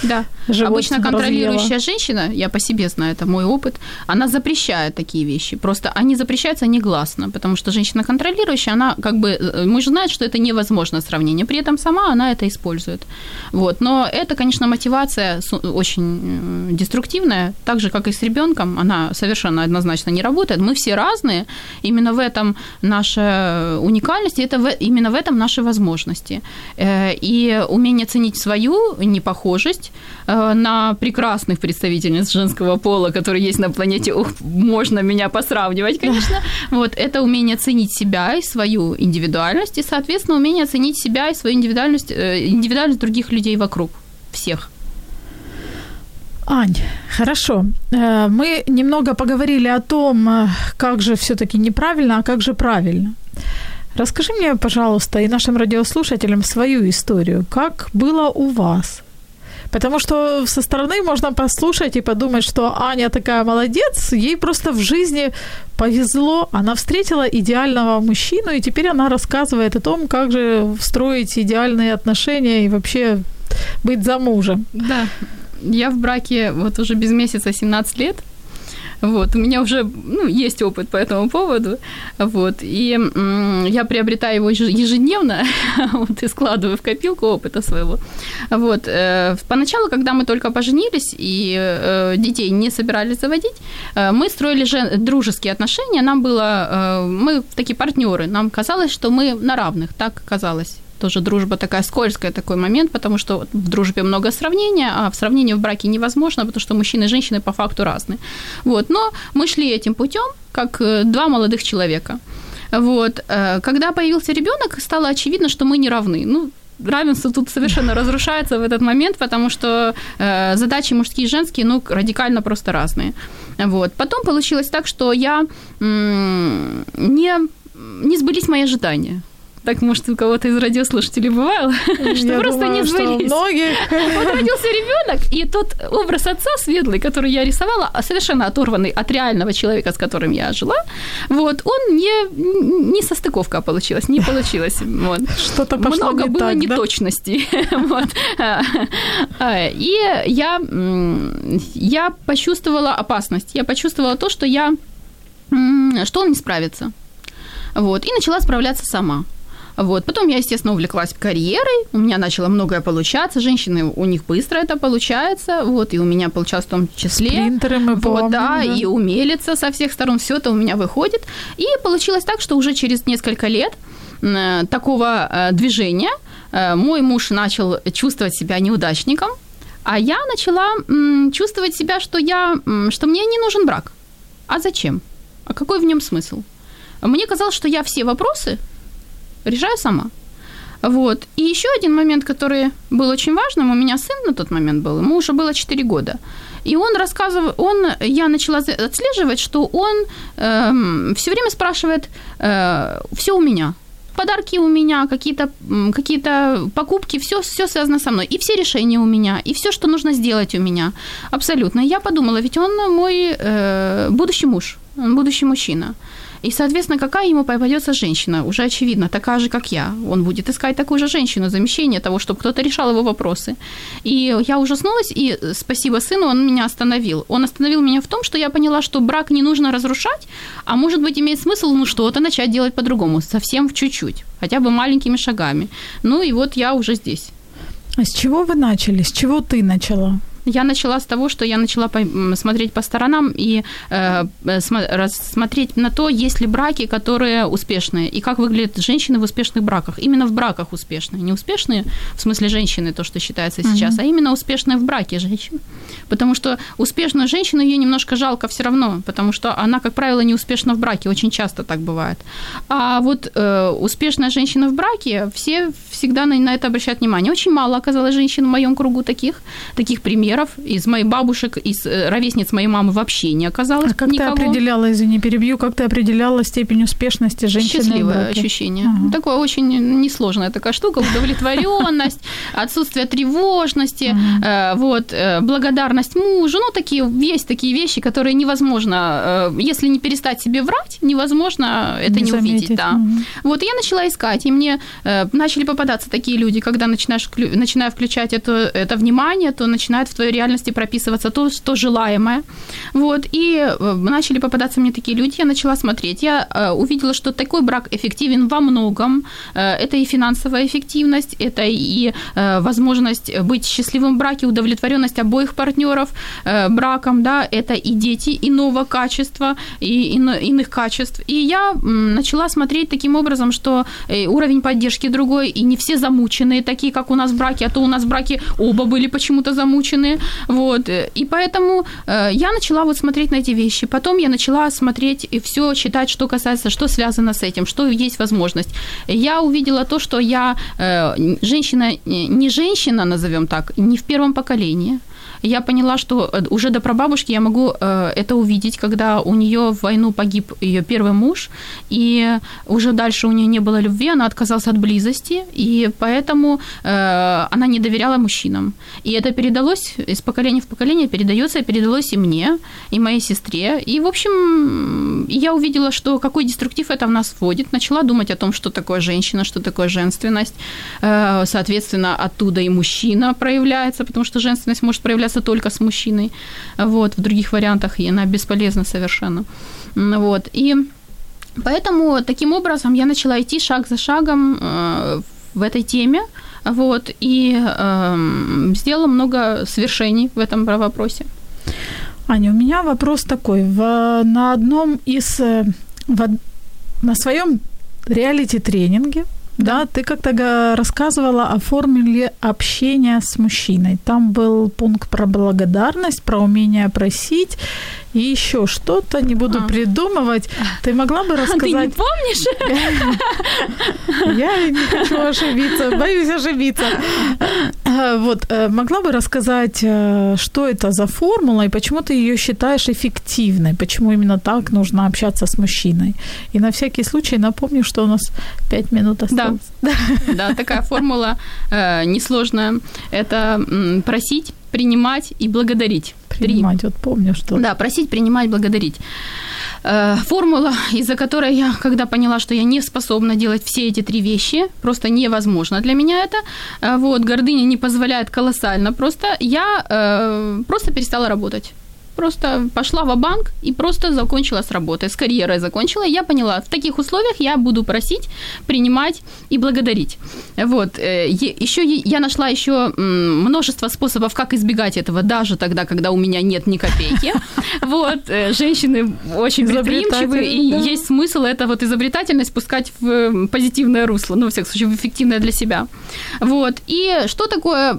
да. живот Обычно разъела. Контролирующая женщина, я по себе знаю, это мой опыт, она запрещает такие вещи. Просто они запрещаются негласно, потому что женщина контролирующая, она как бы, муж знает, что это невозможно сравнение, при этом сама она это использует. Вот. Но это, конечно, мотивация очень деструктивная. Так же, как и с ребёнком, она совершенно однозначно не работает. Мы все разные, именно в этом наша уникальность, это в, именно в этом наши возможности. И умение ценить свою непохожесть на прекрасных представительниц женского пола, которые есть на планете, ух, можно меня посравнивать, конечно. Вот, это умение ценить себя и свою индивидуальность, и, соответственно, умение ценить себя и свою индивидуальность, индивидуальность других людей вокруг, всех. Ань, хорошо. Мы немного поговорили о том, как же всё-таки неправильно, а как же правильно. Расскажи мне, пожалуйста, и нашим радиослушателям свою историю. Как было у вас? Потому что со стороны можно послушать и подумать, что Аня такая молодец, ей просто в жизни повезло, она встретила идеального мужчину, и теперь она рассказывает о том, как же строить идеальные отношения и вообще быть за мужем. Да. Я в браке вот уже без месяца семнадцать лет, вот, у меня уже, ну, есть опыт по этому поводу, вот, и м- я приобретаю его ежедневно, вот, и складываю в копилку опыта своего, вот, э, поначалу, когда мы только поженились и э, детей не собирались заводить, э, мы строили же дружеские отношения, нам было, э, мы такие партнёры, нам казалось, что мы на равных, так казалось. Тоже дружба такая скользкая, такой момент, потому что в дружбе много сравнения, а в сравнении в браке невозможно, потому что мужчины и женщины по факту разные. Вот. Но мы шли этим путём, как два молодых человека. Вот. Когда появился ребёнок, стало очевидно, что мы не равны. Ну, равенство тут совершенно разрушается в этот момент, потому что э, задачи мужские и женские, ну, радикально просто разные. Вот. Потом получилось так, что я м- не, не сбылись мои ожидания. Так, может, у кого-то из радиослушателей бывало, что просто не сбылись. Вот родился ребёнок, и тот образ отца светлый, который я рисовала, совершенно оторванный от реального человека, с которым я жила, вот, он не, не состыковка получилась, не получилось. Вот. Что-то пошло не так, да? Много было неточностей. И я, я почувствовала опасность, я почувствовала то, что, я, что он не справится. Вот, и начала справляться сама. Вот. Потом я, естественно, увлеклась карьерой, у меня начало многое получаться, женщины, у них быстро это получается, вот, и у меня получалось в том числе. Спринтеры мы вот, помним, да, да, и умелица со всех сторон, всё это у меня выходит. И получилось так, что уже через несколько лет такого движения мой муж начал чувствовать себя неудачником, а я начала чувствовать себя, что, я, что мне не нужен брак. А зачем? А какой в нём смысл? Мне казалось, что я все вопросы решаю сама. Вот. И еще один момент, который был очень важным, у меня сын на тот момент был, ему уже было четыре года. И он рассказывал, он, я начала отслеживать, что он э, все время спрашивает, э, все у меня, подарки у меня, какие-то, какие-то покупки, все, все связано со мной. И все решения у меня, и все, что нужно сделать у меня. Абсолютно. И я подумала, ведь он мой э, будущий муж, он будущий мужчина. И, соответственно, какая ему попадётся женщина? Уже очевидно, такая же, как я. Он будет искать такую же женщину, замещение того, чтобы кто-то решал его вопросы. И я ужаснулась, и спасибо сыну, он меня остановил. Он остановил меня в том, что я поняла, что брак не нужно разрушать, а, может быть, имеет смысл, ну, что-то начать делать по-другому, совсем в чуть-чуть, хотя бы маленькими шагами. Ну, и вот я уже здесь. А с чего вы начали? С чего ты начала? Я начала с того, что я начала смотреть по сторонам и э, смотреть на то, есть ли браки, которые успешные, и как выглядят женщины в успешных браках. Именно в браках успешные. Не успешные, в смысле женщины, то, что считается сейчас, mm-hmm. а именно успешные в браке женщины. Потому что успешную женщину, её немножко жалко всё равно, потому что она, как правило, неуспешна в браке. Очень часто так бывает. А вот э, успешная женщина в браке, все всегда на, на это обращают внимание. Очень мало оказалось женщин в моём кругу таких, таких примеров. Из моих бабушек, из ровесниц моей мамы вообще не оказалось. А как никого. Ты определяла, извини, перебью, как ты определяла степень успешности женщины? Счастливое ощущение. Ага. Такое очень несложная такая штука, удовлетворенность, отсутствие тревожности, вот, благодарность мужу, ну, такие, есть такие вещи, которые невозможно, если не перестать себе врать, невозможно это не увидеть, да. Вот, я начала искать, и мне начали попадаться такие люди, когда начинаешь, начиная включать это внимание, то начинают в твоей реальности прописываться то, что желаемое. Вот. И начали попадаться мне такие люди, я начала смотреть. Я э, увидела, что такой брак эффективен во многом. Э, это и финансовая эффективность, это и э, возможность быть счастливым в браке, удовлетворенность обоих партнеров э, браком, да, это и дети иного качества, и ино, иных качеств. И я м, начала смотреть таким образом, что э, уровень поддержки другой, и не все замученные, такие, как у нас в браке, а то у нас в браке оба были почему-то замучены. Вот. И поэтому э, я начала вот смотреть на эти вещи. Потом я начала смотреть и всё читать, что касается, что связано с этим, что есть возможность. Я увидела то, что я э, женщина, не женщина, назовём так, не в первом поколении. Я поняла, что уже до прабабушки я могу это увидеть, когда у неё в войну погиб её первый муж, и уже дальше у неё не было любви, она отказалась от близости, и поэтому она не доверяла мужчинам. И это передалось из поколения в поколение, передаётся, и передалось и мне, и моей сестре. И, в общем, я увидела, что какой деструктив это в нас вводит, начала думать о том, что такое женщина, что такое женственность. Соответственно, оттуда и мужчина проявляется, потому что женственность может проявляться только с мужчиной, вот, в других вариантах, и она бесполезна совершенно, вот, и поэтому таким образом я начала идти шаг за шагом э, в этой теме, вот, и э, сделала много свершений в этом вопросе. Аня, у меня вопрос такой, в, на одном из, в, на своем реалити-тренинге, да, ты как-то рассказывала о формуле общения с мужчиной. Там был пункт про благодарность, про умение просить и еще что-то, не буду а. придумывать. Ты могла бы рассказать? А ты не помнишь? Я не хочу ошибиться, боюсь ошибиться. Вот, могла бы рассказать, что это за формула и почему ты ее считаешь эффективной, почему именно так нужно общаться с мужчиной. И на всякий случай напомню, что у нас пять минут осталось. Да, да, такая формула э, несложная. Это м, просить, принимать и благодарить. Принимать, Три. Вот помню, что... Да, просить, принимать, благодарить. Э, формула, из-за которой я, когда поняла, что я не способна делать все эти три вещи, просто невозможно для меня это, э, вот, гордыня не позволяет колоссально просто, я э, просто перестала работать. Просто пошла ва-банк и просто закончила с работой, с карьерой закончила. Я поняла, в таких условиях я буду просить, принимать и благодарить. Вот. Еще я нашла еще множество способов, как избегать этого, даже тогда, когда у меня нет ни копейки. Вот. Женщины очень предприимчивы, и да. Есть смысл это вот изобретательность пускать в позитивное русло, ну, во всяком случае, в эффективное для себя. Вот. И что такое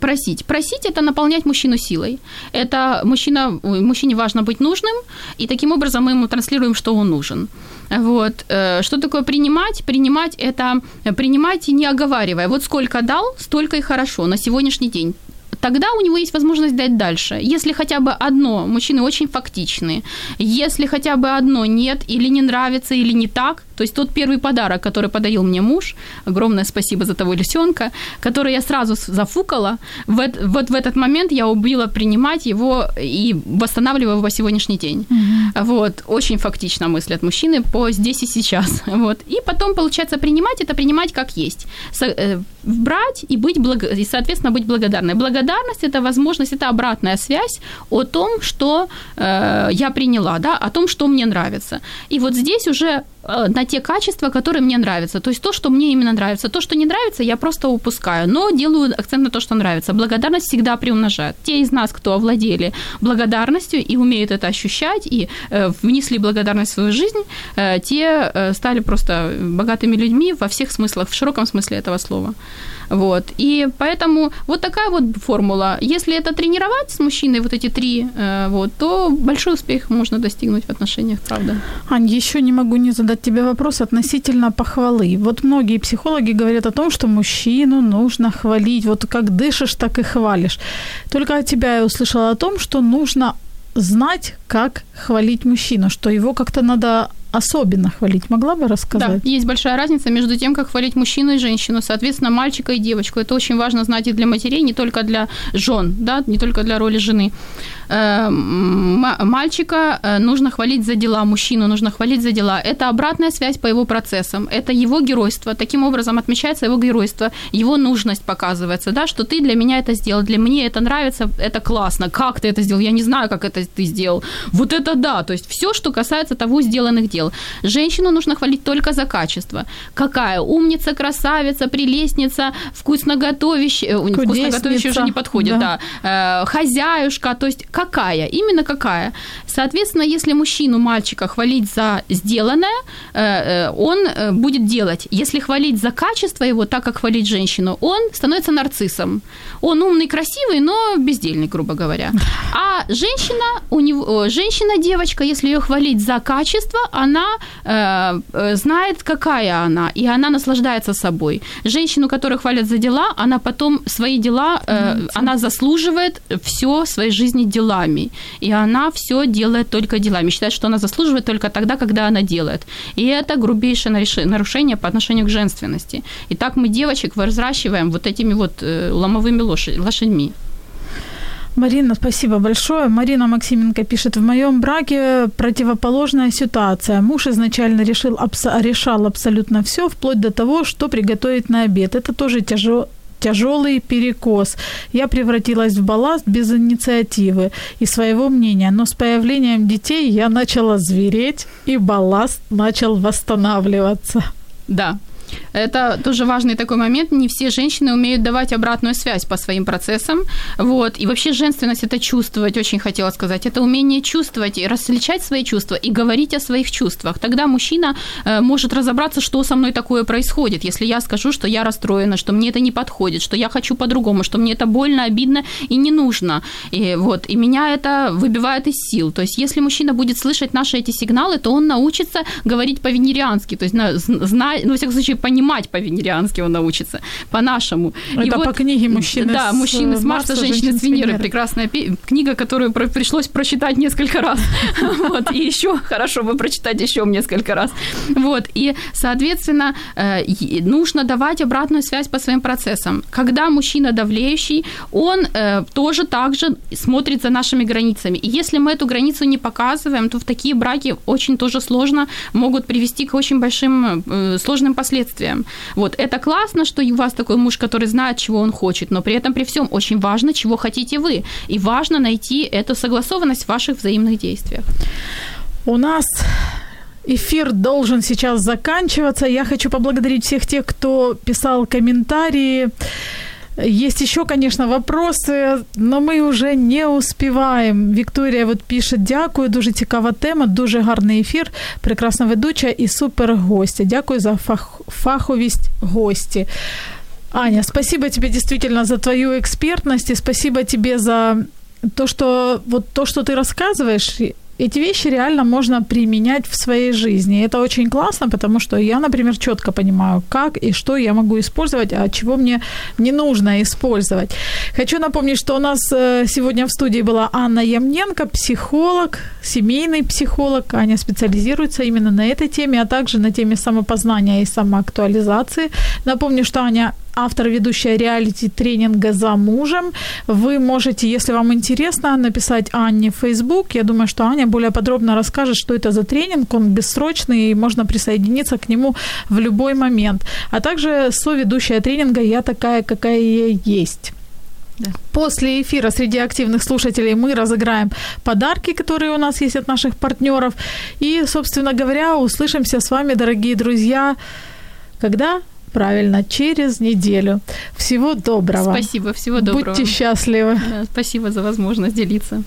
просить? Просить – это наполнять мужчину силой. Это мужчина мужчине важно быть нужным, и таким образом мы ему транслируем, что он нужен. Вот. Что такое принимать? Принимать – это принимать, не оговаривая. Вот сколько дал, столько и хорошо на сегодняшний день. Тогда у него есть возможность дать дальше. Если хотя бы одно, мужчины очень фактичные, если хотя бы одно нет, или не нравится, или не так, то есть тот первый подарок, который подарил мне муж, огромное спасибо за того лисенка, который я сразу зафукала, вот, вот в этот момент я убила принимать его и восстанавливаю его сегодняшний день. Mm-hmm. Вот, очень фактично мыслят мужчины по здесь и сейчас. Вот. И потом, получается, принимать – это принимать как есть. Брать и, быть благо... и, соответственно, быть благодарной. Благодарность – это возможность, это обратная связь о том, что э, я приняла, да, о том, что мне нравится. И вот здесь уже на те качества, которые мне нравятся. То есть то, что мне именно нравится. То, что не нравится, я просто упускаю, но делаю акцент на то, что нравится. Благодарность всегда приумножает. Те из нас, кто овладели благодарностью и умеют это ощущать, и э, внесли благодарность в свою жизнь, э, те э, стали просто богатыми людьми во всех смыслах, в широком смысле этого слова. Вот. И поэтому вот такая вот формула. Если это тренировать с мужчиной, вот эти три, э, вот, то большой успех можно достигнуть в отношениях, правда. Ань, еще не могу не задать тебе вопрос относительно похвалы. Вот многие психологи говорят о том, что мужчину нужно хвалить. Вот как дышишь, так и хвалишь. Только от тебя я услышала о том, что нужно знать, как хвалить мужчину, что его как-то надо особенно хвалить. Могла бы рассказать? Да, есть большая разница между тем, как хвалить мужчину и женщину, соответственно, мальчика и девочку. Это очень важно знать и для матерей, не только для жен, да, не только для роли жены. Мальчика нужно хвалить за дела, мужчину нужно хвалить за дела. Это обратная связь по его процессам, это его геройство. Таким образом отмечается его геройство, его нужность показывается, да, что ты для меня это сделал, для меня это нравится, это классно. Как ты это сделал? Я не знаю, как это ты сделал. Вот это да, то есть все, что касается того сделанных дел. Женщину нужно хвалить только за качество. Какая умница, красавица, прелестница, вкусно готовящая, вкусно готовящая уже не подходит, да. Да. Хозяюшка, то есть какая, именно какая. Соответственно, если мужчину, мальчика хвалить за сделанное, он будет делать. Если хвалить за качество его, так как хвалить женщину, он становится нарциссом. Он умный, красивый, но бездельный, грубо говоря. А женщина, у него, женщина, девочка, если ее хвалить за качество, она э, знает, какая она, и она наслаждается собой. Женщину, которую хвалят за дела, она потом свои дела, э, она заслуживает все своей жизни делами, и она все делает только делами. Считает, что она заслуживает только тогда, когда она делает. И это грубейшее нарушение по отношению к женственности. И так мы девочек взращиваем вот этими вот э, ломовыми лошадь, лошадьми. Марина, спасибо большое. Марина Максименко пишет: в моем браке противоположная ситуация. Муж изначально решил, абс- решал абсолютно все, вплоть до того, что приготовить на обед. Это тоже тяжело. Тяжелый перекос. Я превратилась в балласт без инициативы и своего мнения, но с появлением детей я начала звереть, и балласт начал восстанавливаться. Да. Это тоже важный такой момент. Не все женщины умеют давать обратную связь по своим процессам. Вот. И вообще женственность – это чувствовать, очень хотела сказать. Это умение чувствовать и различать свои чувства и говорить о своих чувствах. Тогда мужчина э, может разобраться, что со мной такое происходит. Если я скажу, что я расстроена, что мне это не подходит, что я хочу по-другому, что мне это больно, обидно и не нужно. И, вот, и меня это выбивает из сил. То есть если мужчина будет слышать наши эти сигналы, то он научится говорить по-венериански. То есть, на, зна, ну, во всяком случае, понимать по-венериански он научится, по-нашему. Это и по вот, книге «Мужчины, да, с, «Мужчины с Марса, женщины с Венеры». Прекрасная пи- книга, которую про- пришлось прочитать несколько раз. Вот, и еще хорошо бы прочитать еще несколько раз. Вот, и, соответственно, нужно давать обратную связь по своим процессам. Когда мужчина давлеющий, он тоже так же смотрит за нашими границами. И если мы эту границу не показываем, то в такие браки очень тоже сложно, могут привести к очень большим сложным последствиям. Вот, это классно, что у вас такой муж, который знает, чего он хочет, но при этом, при всем, очень важно, чего хотите вы, и важно найти эту согласованность в ваших взаимных действиях. У нас эфир должен сейчас заканчиваться. Я хочу поблагодарить всех тех, кто писал комментарии. Есть еще, конечно, вопросы, но ми вже не успіваємо. Вікторія от пише: дякую, дуже цікава тема, дуже гарний ефір, прекрасна ведуча і супер гостя. Дякую за фах... фаховість гості. Аня, спасибо тебе действительно за твою экспертность и спасибо тебе за то, что вот то, что ты рассказываешь, эти вещи реально можно применять в своей жизни. И это очень классно, потому что я, например, четко понимаю, как и что я могу использовать, а чего мне не нужно использовать. Хочу напомнить, что у нас сегодня в студии была Анна Ямненко, психолог, семейный психолог. Аня специализируется именно на этой теме, а также на теме самопознания и самоактуализации. Напомню, что Аня автор, ведущая реалити-тренинга «За мужем». Вы можете, если вам интересно, написать Анне в Facebook. Я думаю, что Аня более подробно расскажет, что это за тренинг. Он бессрочный, и можно присоединиться к нему в любой момент. А также соведущая тренинга «Я такая, какая я есть». Да. После эфира среди активных слушателей мы разыграем подарки, которые у нас есть от наших партнеров. И, собственно говоря, услышимся с вами, дорогие друзья, когда... Правильно, через неделю. Всего доброго. Спасибо, всего доброго. Будьте счастливы. Да, спасибо за возможность делиться.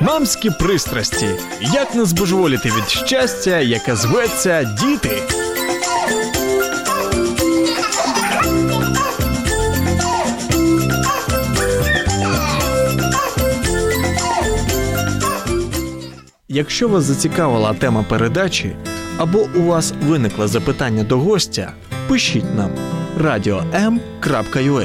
Мамські пристрасті. Як не збожеволіти від щастя, яке зветься діти? Якщо вас зацікавила тема передачі, або у вас виникло запитання до гостя, пишіть нам радіо ем крапка ю а.